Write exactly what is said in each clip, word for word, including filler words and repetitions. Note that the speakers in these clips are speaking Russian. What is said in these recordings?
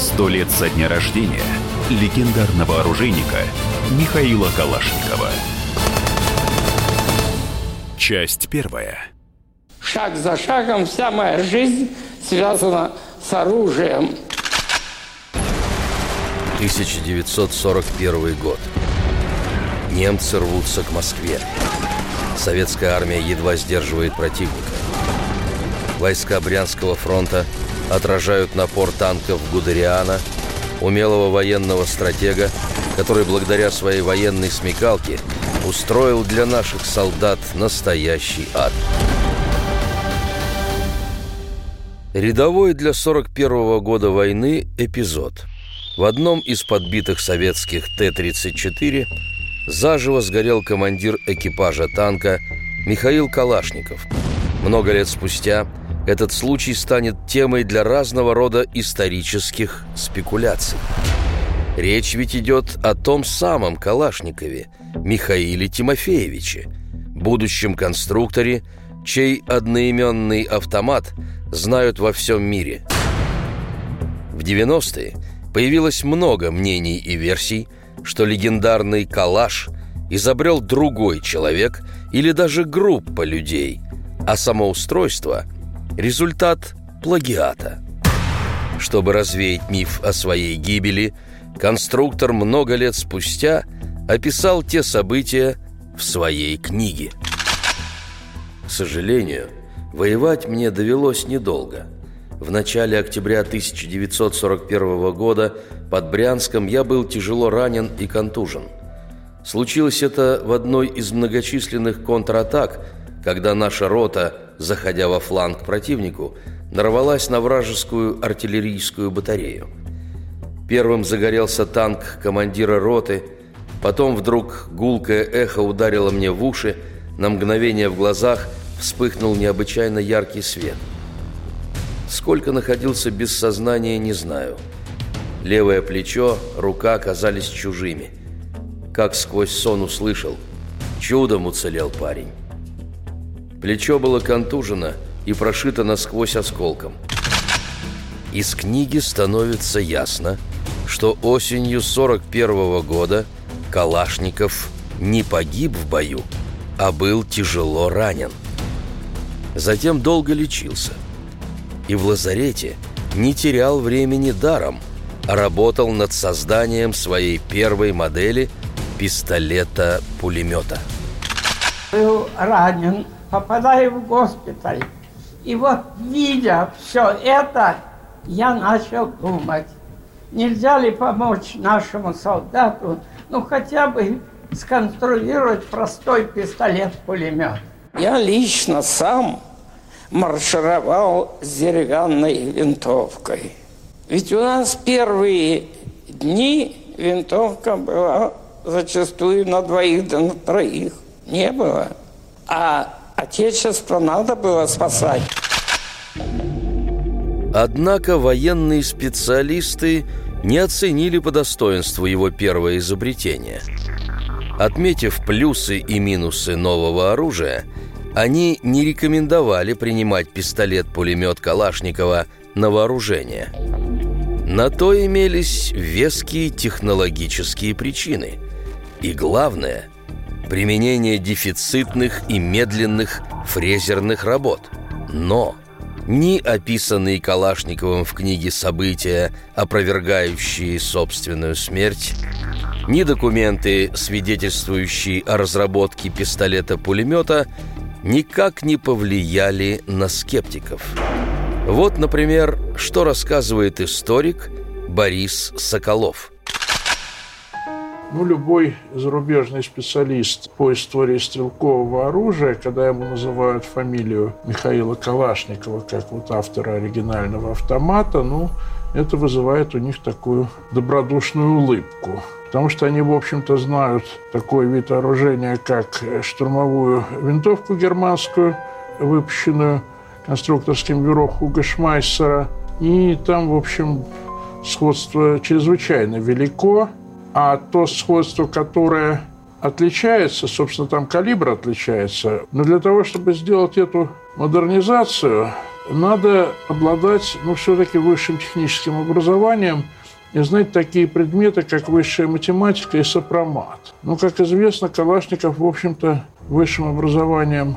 Сто лет со дня рождения легендарного оружейника Михаила Калашникова. Часть первая. Шаг за шагом вся моя жизнь связана с оружием. тысяча девятьсот сорок первый год. Немцы рвутся к Москве. Советская армия едва сдерживает противника. Войска Брянского фронта отражают напор танков Гудериана, умелого военного стратега, который благодаря своей военной смекалке устроил для наших солдат настоящий ад. Рядовой для сорок первого года войны эпизод. В одном из подбитых советских Т тридцать четыре заживо сгорел командир экипажа танка Михаил Калашников. Много лет спустя этот случай станет темой для разного рода исторических спекуляций. Речь ведь идет о том самом Калашникове, Михаиле Тимофеевиче, будущем конструкторе, чей одноименный автомат знают во всем мире. В девяностые появилось много мнений и версий, что легендарный «Калаш» изобрел другой человек или даже группа людей, а само устройство – результат плагиата. Чтобы развеять миф о своей гибели, конструктор много лет спустя описал те события в своей книге. К сожалению, воевать мне довелось недолго. В начале октября тысяча девятьсот сорок первого года под Брянском я был тяжело ранен и контужен. Случилось это в одной из многочисленных контратак, когда наша рота, заходя во фланг противнику, нарвалась на вражескую артиллерийскую батарею. Первым загорелся танк командира роты, потом вдруг гулкое эхо ударило мне в уши, на мгновение в глазах вспыхнул необычайно яркий свет. Сколько находился без сознания, не знаю. Левое плечо, рука оказались чужими. Как сквозь сон услышал: чудом уцелел парень. Плечо было контужено и прошито насквозь осколком. Из книги становится ясно, что осенью сорок первого года Калашников не погиб в бою, а был тяжело ранен. Затем долго лечился. И в лазарете не терял времени даром, а работал над созданием своей первой модели пистолета-пулемета. Был ранен, попадая в госпиталь. И вот, видя все это, я начал думать, нельзя ли помочь нашему солдату, ну хотя бы сконструировать простой пистолет-пулемет. Я лично сам маршировал с деревянной винтовкой. Ведь у нас первые дни винтовка была зачастую на двоих да на троих. Не было. А отечество надо было спасать. Однако военные специалисты не оценили по достоинству его первое изобретение. Отметив плюсы и минусы нового оружия, они не рекомендовали принимать пистолет-пулемет Калашникова на вооружение. На то имелись веские технологические причины. И главное – применение дефицитных и медленных фрезерных работ. Но ни описанные Калашниковым в книге события, опровергающие собственную смерть, ни документы, свидетельствующие о разработке пистолета-пулемета, никак не повлияли на скептиков. Вот, например, что рассказывает историк Борис Соколов. Ну, любой зарубежный специалист по истории стрелкового оружия, когда ему называют фамилию Михаила Калашникова как вот автора оригинального автомата, ну, это вызывает у них такую добродушную улыбку. Потому что они, в общем-то, знают такой вид оружия, как штурмовую винтовку германскую, выпущенную конструкторским бюро Хуго Шмайсера. И там, в общем, сходство чрезвычайно велико. А то сходство, которое отличается, собственно, там калибр отличается. Но для того, чтобы сделать эту модернизацию, надо обладать ну, все-таки высшим техническим образованием и знать такие предметы, как высшая математика и сопромат. Но, как известно, Калашников, в общем-то, высшим образованием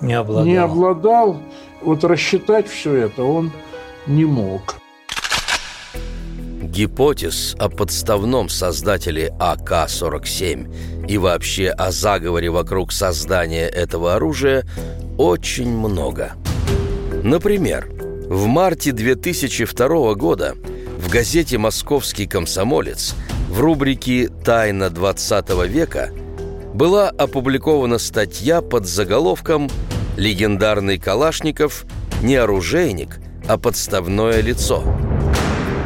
не обладал. не обладал. Вот рассчитать все это он не мог. Гипотез о подставном создателе а ка сорок семь и вообще о заговоре вокруг создания этого оружия очень много. Например, в марте две тысячи второго года в газете «Московский комсомолец» в рубрике «Тайна двадцатого века» была опубликована статья под заголовком «Легендарный Калашников не оружейник, а подставное лицо».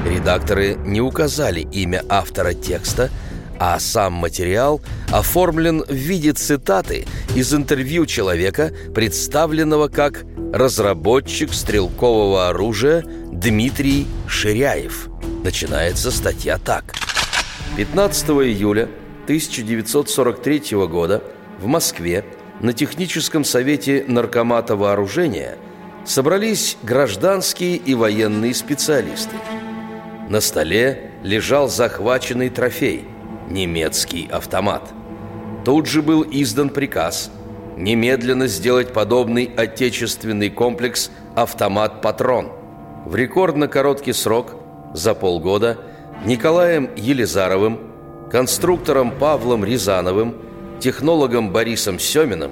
Редакторы не указали имя автора текста, а сам материал оформлен в виде цитаты из интервью человека, представленного как «разработчик стрелкового оружия» Дмитрий Ширяев. Начинается статья так. пятнадцатого июля тысяча девятьсот сорок третьего года в Москве на техническом совете Наркомата вооружения собрались гражданские и военные специалисты. На столе лежал захваченный трофей – немецкий автомат. Тут же был издан приказ немедленно сделать подобный отечественный комплекс «автомат-патрон». В рекордно короткий срок, за полгода, Николаем Елизаровым, конструктором Павлом Рязановым, технологом Борисом Семиным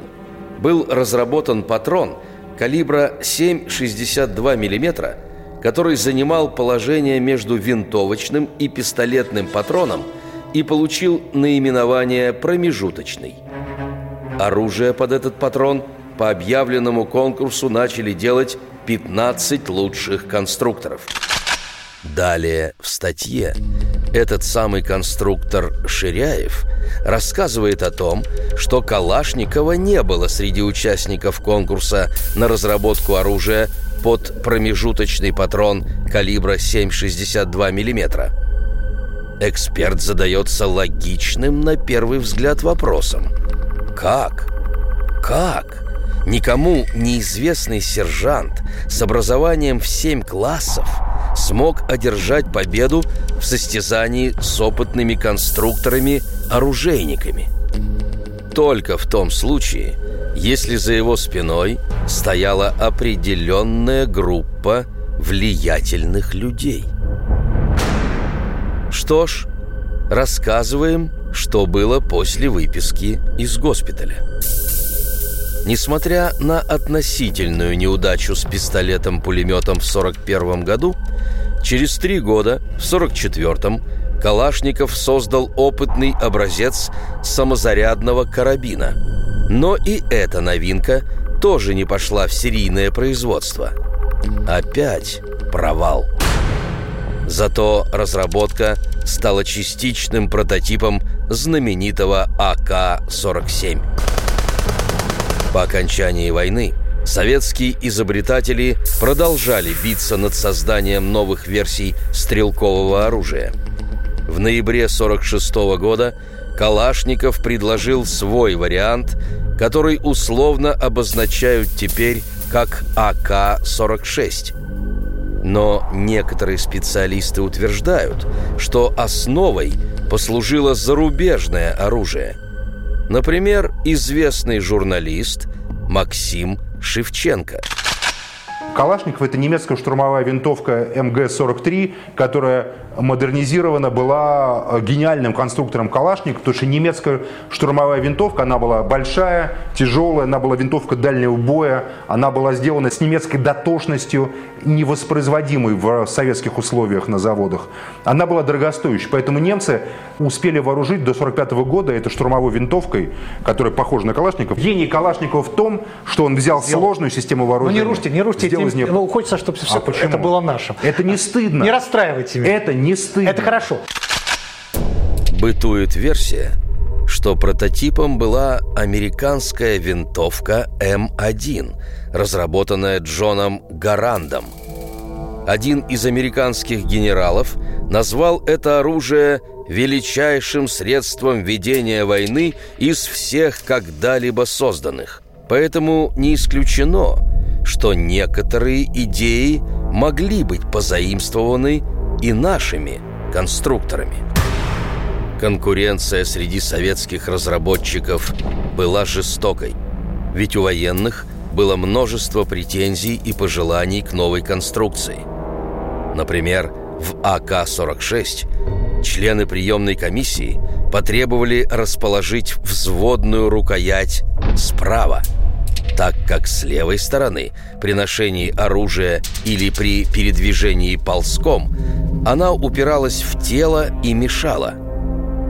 был разработан патрон калибра семь целых шестьдесят два сотых миллиметра, который занимал положение между винтовочным и пистолетным патроном и получил наименование «промежуточный». Оружие под этот патрон по объявленному конкурсу начали делать пятнадцать лучших конструкторов. Далее в статье этот самый конструктор Ширяев рассказывает о том, что Калашникова не было среди участников конкурса на разработку оружия под промежуточный патрон калибра семь целых шестьдесят два сотых миллиметра. Эксперт задается логичным, на первый взгляд, вопросом. Как? Как? Никому неизвестный сержант с образованием в семь классов смог одержать победу в состязании с опытными конструкторами-оружейниками. Только в том случае, если за его спиной стояла определенная группа влиятельных людей. Что ж, рассказываем, что было после выписки из госпиталя. Несмотря на относительную неудачу с пистолетом-пулеметом в сорок первом году, через три года, в сорок четвертом, Калашников создал опытный образец самозарядного карабина. Но и эта новинка тоже не пошла в серийное производство. Опять провал. Зато разработка стала частичным прототипом знаменитого а ка сорок семь. По окончании войны советские изобретатели продолжали биться над созданием новых версий стрелкового оружия. В ноябре сорок шестого года Калашников предложил свой вариант, который условно обозначают теперь как а ка сорок шесть. Но некоторые специалисты утверждают, что основой послужило зарубежное оружие. Например, известный журналист Максим Шевченко. Калашников – это немецкая штурмовая винтовка эм гэ сорок три, которая модернизирована была гениальным конструктором Калашников, потому что немецкая штурмовая винтовка, она была большая, тяжелая, она была винтовка дальнего боя, она была сделана с немецкой дотошностью, невоспроизводимой в советских условиях на заводах. Она была дорогостоящей, поэтому немцы успели вооружить до сорок пятого года этой штурмовой винтовкой, которая похожа на Калашников. Гений Калашникова в том, что он взял Сделал. сложную систему вооружения. Ну не рушьте, не рушьте, не... Нее... Ну, хочется, чтобы все, а все это было нашим. Это не стыдно. Не расстраивайте меня. Это не стыдно. Это хорошо. Бытует версия, что прототипом была американская винтовка эм один, разработанная Джоном Гарандом. Один из американских генералов назвал это оружие величайшим средством ведения войны из всех когда-либо созданных. Поэтому не исключено, что некоторые идеи могли быть позаимствованы и нашими конструкторами. Конкуренция среди советских разработчиков была жестокой, ведь у военных было множество претензий и пожеланий к новой конструкции. Например, в а ка сорок шесть члены приемной комиссии потребовали расположить взводную рукоять справа, так как с левой стороны при ношении оружия или при передвижении ползком она упиралась в тело и мешала.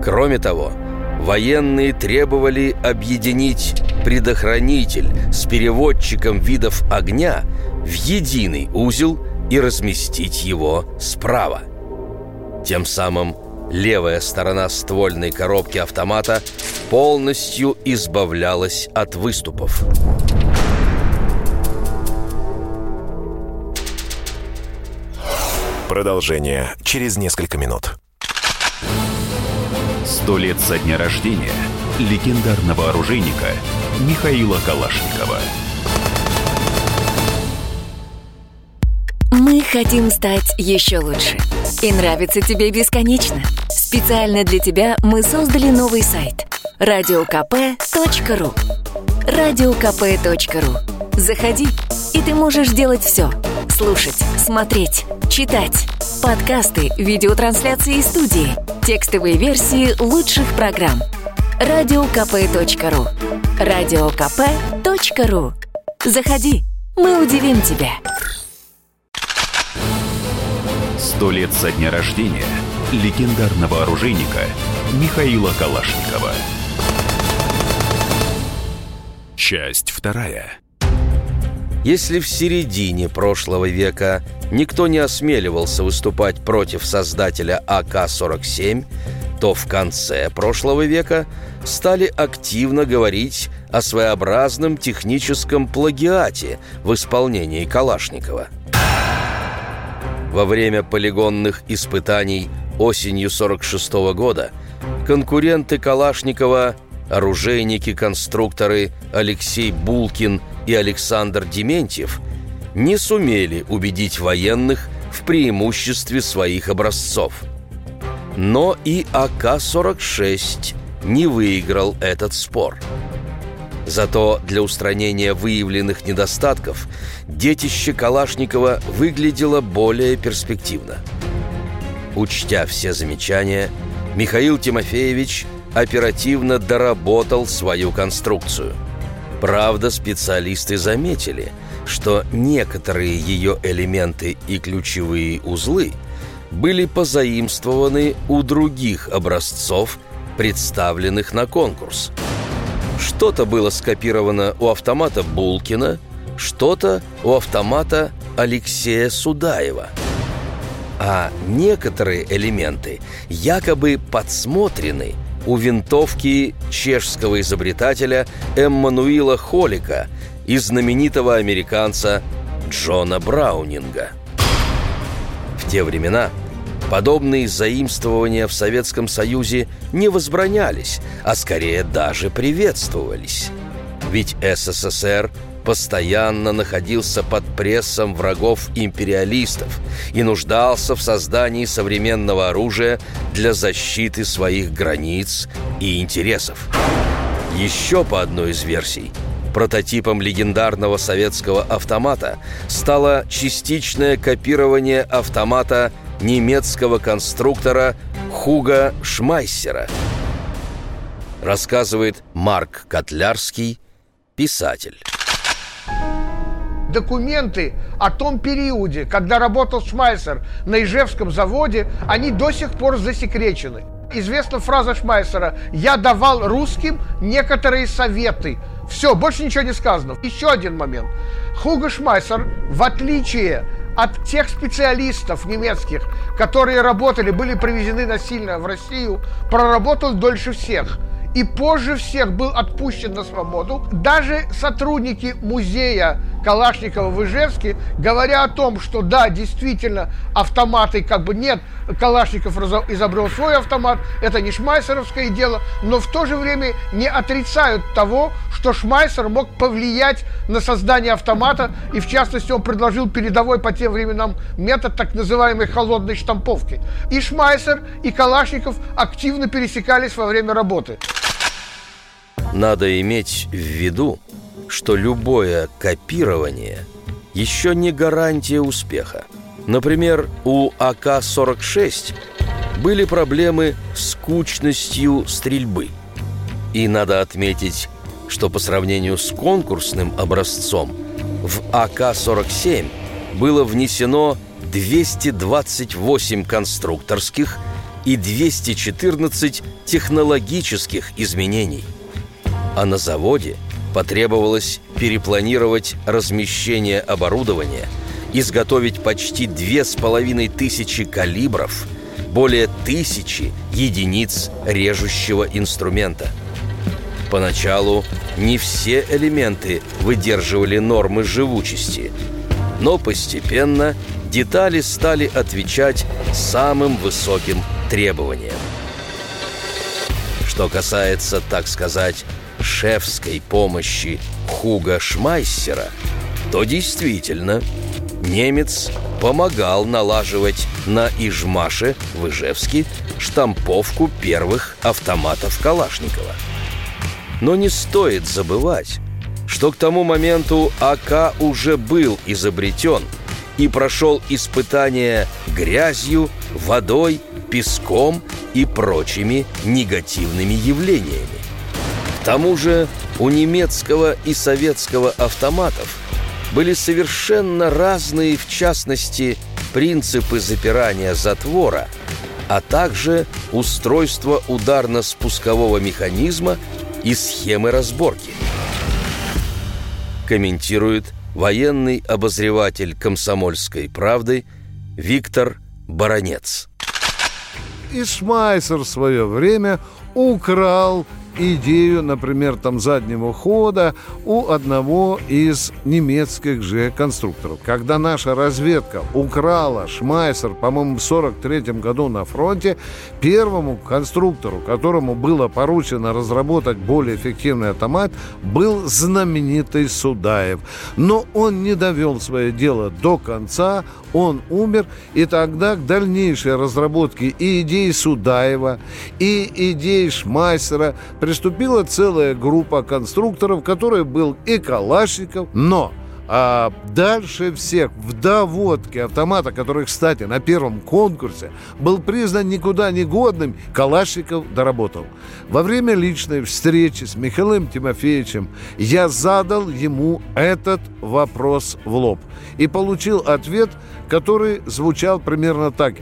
Кроме того, военные требовали объединить предохранитель с переводчиком видов огня в единый узел и разместить его справа. Тем самым левая сторона ствольной коробки автомата полностью избавлялась от выступов. Продолжение через несколько минут. Сто лет со дня рождения легендарного оружейника Михаила Калашникова. Мы хотим стать еще лучше. И нравится тебе бесконечно. Специально для тебя мы создали новый сайт радио ка пэ точка ру. радио ка пэ точка ру. Заходи, и ты можешь делать все. Слушать, смотреть, читать. Подкасты, видеотрансляции из студии. Текстовые версии лучших программ. радио ка пэ точка ру. радио ка пэ точка ру. Заходи, мы удивим тебя. Сто лет со дня рождения легендарного оружейника Михаила Калашникова. Часть вторая. Если в середине прошлого века никто не осмеливался выступать против создателя а ка сорок семь, то в конце прошлого века стали активно говорить о своеобразном техническом плагиате в исполнении Калашникова. Во время полигонных испытаний осенью сорок шестого года конкуренты Калашникова, оружейники-конструкторы Алексей Булкин и Александр Дементьев, не сумели убедить военных в преимуществе своих образцов. Но и а ка сорок шесть не выиграл этот спор. Зато для устранения выявленных недостатков детище Калашникова выглядело более перспективно. Учтя все замечания, Михаил Тимофеевич оперативно доработал свою конструкцию. Правда, специалисты заметили, что некоторые ее элементы и ключевые узлы были позаимствованы у других образцов, представленных на конкурс. Что-то было скопировано у автомата Булкина, что-то у автомата Алексея Судаева. А некоторые элементы якобы подсмотрены у винтовки чешского изобретателя Эммануила Холика и знаменитого американца Джона Браунинга. В те времена подобные заимствования в Советском Союзе не возбранялись, а скорее даже приветствовались. Ведь эс эс эс эр постоянно находился под прессом врагов-империалистов и нуждался в создании современного оружия для защиты своих границ и интересов. Еще по одной из версий, прототипом легендарного советского автомата стало частичное копирование автомата немецкого конструктора Хуго Шмайсера, рассказывает Марк Котлярский, писатель. Документы о том периоде, когда работал Шмайсер на Ижевском заводе, они до сих пор засекречены. Известна фраза Шмайсера: «Я давал русским некоторые советы». Все, больше ничего не сказано. Еще один момент. Хуго Шмайсер, в отличие от тех специалистов немецких, которые работали, были привезены насильно в Россию, проработал дольше всех. и позже всех был отпущен на свободу. Даже сотрудники музея Калашникова в Ижевске, говоря о том, что да, действительно, автоматы как бы нет, Калашников изобрел свой автомат, это не шмайсеровское дело, но в то же время не отрицают того, что Шмайсер мог повлиять на создание автомата, и в частности он предложил передовой по тем временам метод так называемой холодной штамповки. И Шмайсер, и Калашников активно пересекались во время работы. Надо иметь в виду, что любое копирование еще не гарантия успеха. Например, у а ка сорок шесть были проблемы с скучностью стрельбы. И надо отметить, что по сравнению с конкурсным образцом в а ка сорок семь было внесено двести двадцать восемь конструкторских и двести четырнадцать технологических изменений. А на заводе потребовалось перепланировать размещение оборудования, изготовить почти две с половиной тысячи калибров, более тысячи единиц режущего инструмента. Поначалу не все элементы выдерживали нормы живучести, но постепенно детали стали отвечать самым высоким требованиям. Что касается, так сказать, шефской помощи Хуго Шмайсера, то действительно немец помогал налаживать на Ижмаше в Ижевске штамповку первых автоматов Калашникова. Но не стоит забывать, что к тому моменту а ка уже был изобретен и прошел испытания грязью, водой, песком и прочими негативными явлениями. К тому же у немецкого и советского автоматов были совершенно разные, в частности, принципы запирания затвора, а также устройство ударно-спускового механизма и схемы разборки. Комментирует военный обозреватель «Комсомольской правды» Виктор Баранец. И Шмайсер в свое время украл идею, например, там заднего хода у одного из немецких же конструкторов. Когда наша разведка украла Шмайсер, по-моему, в сорок третьем году на фронте, первому конструктору, которому было поручено разработать более эффективный автомат, был знаменитый Судаев. Но он не довел свое дело до конца, он умер, и тогда к дальнейшей разработке и идеи Судаева, и идеи Шмайсера приступила целая группа конструкторов, которой был и Калашников, но а дальше всех в доводке автомата, который, кстати, на первом конкурсе был признан никуда не годным, Калашников доработал. Во время личной встречи с Михаилом Тимофеевичем я задал ему этот вопрос в лоб и получил ответ, который звучал примерно так.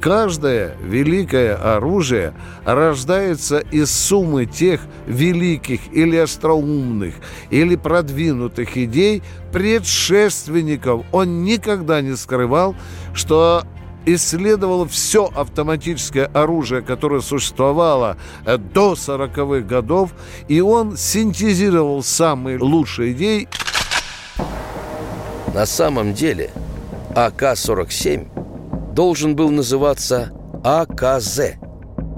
Каждое великое оружие рождается из суммы тех великих или остроумных, или продвинутых идей предшественников. Он никогда не скрывал, что исследовал все автоматическое оружие, которое существовало до сороковых годов, и он синтезировал самые лучшие идеи. На самом деле а ка сорок семь должен был называться а ка зэ,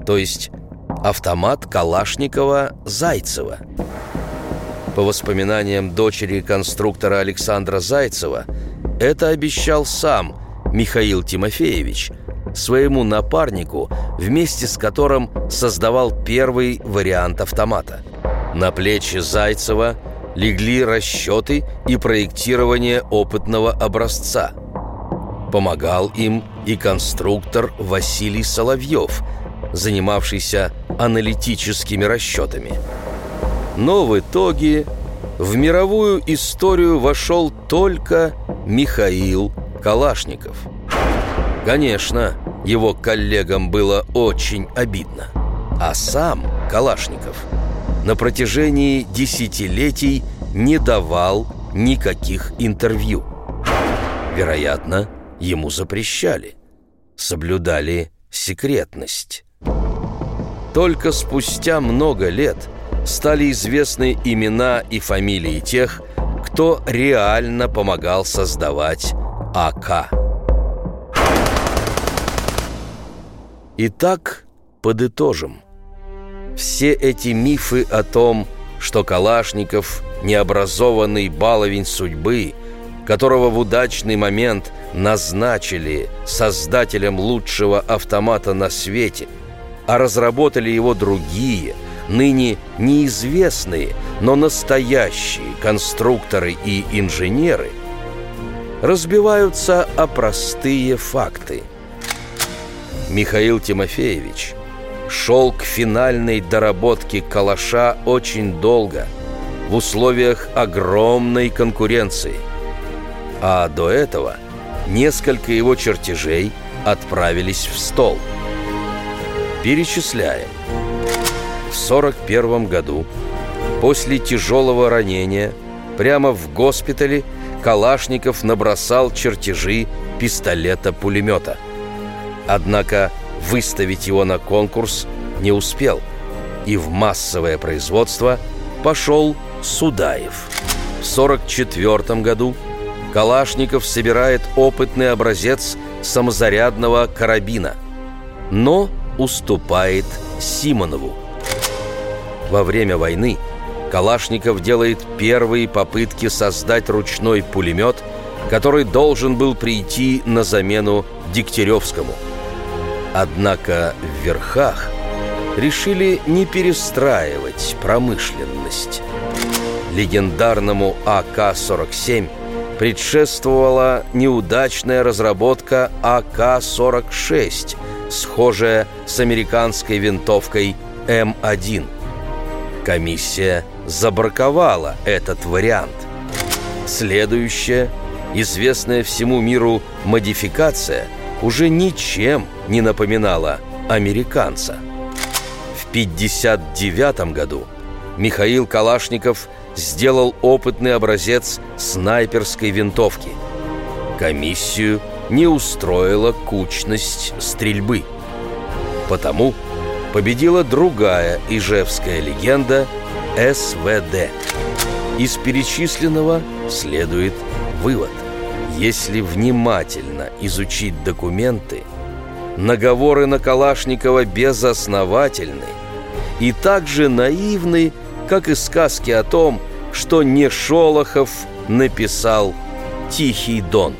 то есть автомат Калашникова-Зайцева. По воспоминаниям дочери конструктора Александра Зайцева, это обещал сам Михаил Тимофеевич своему напарнику, вместе с которым создавал первый вариант автомата. На плечи Зайцева легли расчеты и проектирование опытного образца. Помогал им и конструктор Василий Соловьев, занимавшийся аналитическими расчетами. Но в итоге в мировую историю вошел только Михаил Калашников. Конечно, его коллегам было очень обидно. А сам Калашников на протяжении десятилетий не давал никаких интервью. Вероятно, ему запрещали, соблюдали секретность. Только спустя много лет стали известны имена и фамилии тех, кто реально помогал создавать АК. Итак, подытожим. Все эти мифы о том, что Калашников – необразованный баловень судьбы, которого в удачный момент назначили создателем лучшего автомата на свете, а разработали его другие, ныне неизвестные, но настоящие конструкторы и инженеры, разбиваются о простые факты. Михаил Тимофеевич шел к финальной доработке «Калаша» очень долго, в условиях огромной конкуренции. А до этого несколько его чертежей отправились в стол. Перечисляем. В сорок первом году, после тяжелого ранения, прямо в госпитале Калашников набросал чертежи пистолета-пулемета. Однако выставить его на конкурс не успел, и в массовое производство пошел Судаев. В сорок четвертом году Калашников собирает опытный образец самозарядного карабина, но уступает Симонову. Во время войны Калашников делает первые попытки создать ручной пулемет, который должен был прийти на замену Дегтяревскому. Однако в верхах решили не перестраивать промышленность. Легендарному АК-сорок семь предшествовала неудачная разработка АК-сорок шесть, схожая с американской винтовкой эм один. Комиссия забраковала этот вариант. Следующая, известная всему миру модификация, уже ничем не напоминала американца. В пятьдесят девятом году Михаил Калашников сделал опытный образец снайперской винтовки. Комиссию не устроила кучность стрельбы. Потому победила другая ижевская легенда – эс вэ дэ. Из перечисленного следует вывод. Если внимательно изучить документы, наговоры на Калашникова безосновательны и так же наивны, как и сказки о том, что не Шолохов написал «Тихий Дон».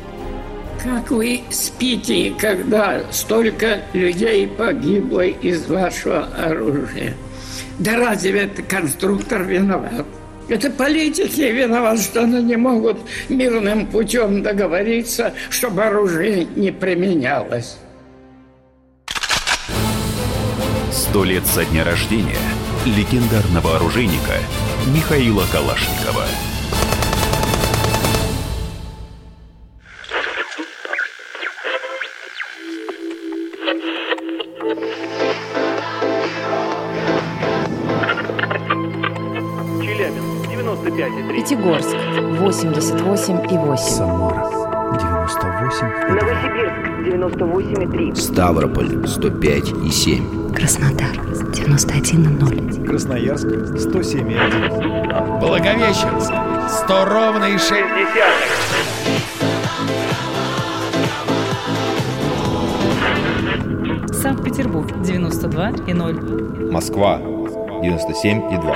Как вы спите, когда столько людей погибло из вашего оружия? Да разве это конструктор виноват? Это политики виноваты, что они не могут мирным путем договориться, чтобы оружие не применялось. Сто лет со дня рождения легендарного оружейника Михаила Калашникова. Пятигорск восемьдесят восемь и восемь. Самара девяносто восемь и два. Новосибирск девяносто восемь и три. Ставрополь сто пять и семь. Краснодар девяносто один и ноль. Красноярск сто семь и один. Благовещенск сто ровно и шесть десятых. Санкт-Петербург девяносто два и ноль. Москва девяносто семь и два.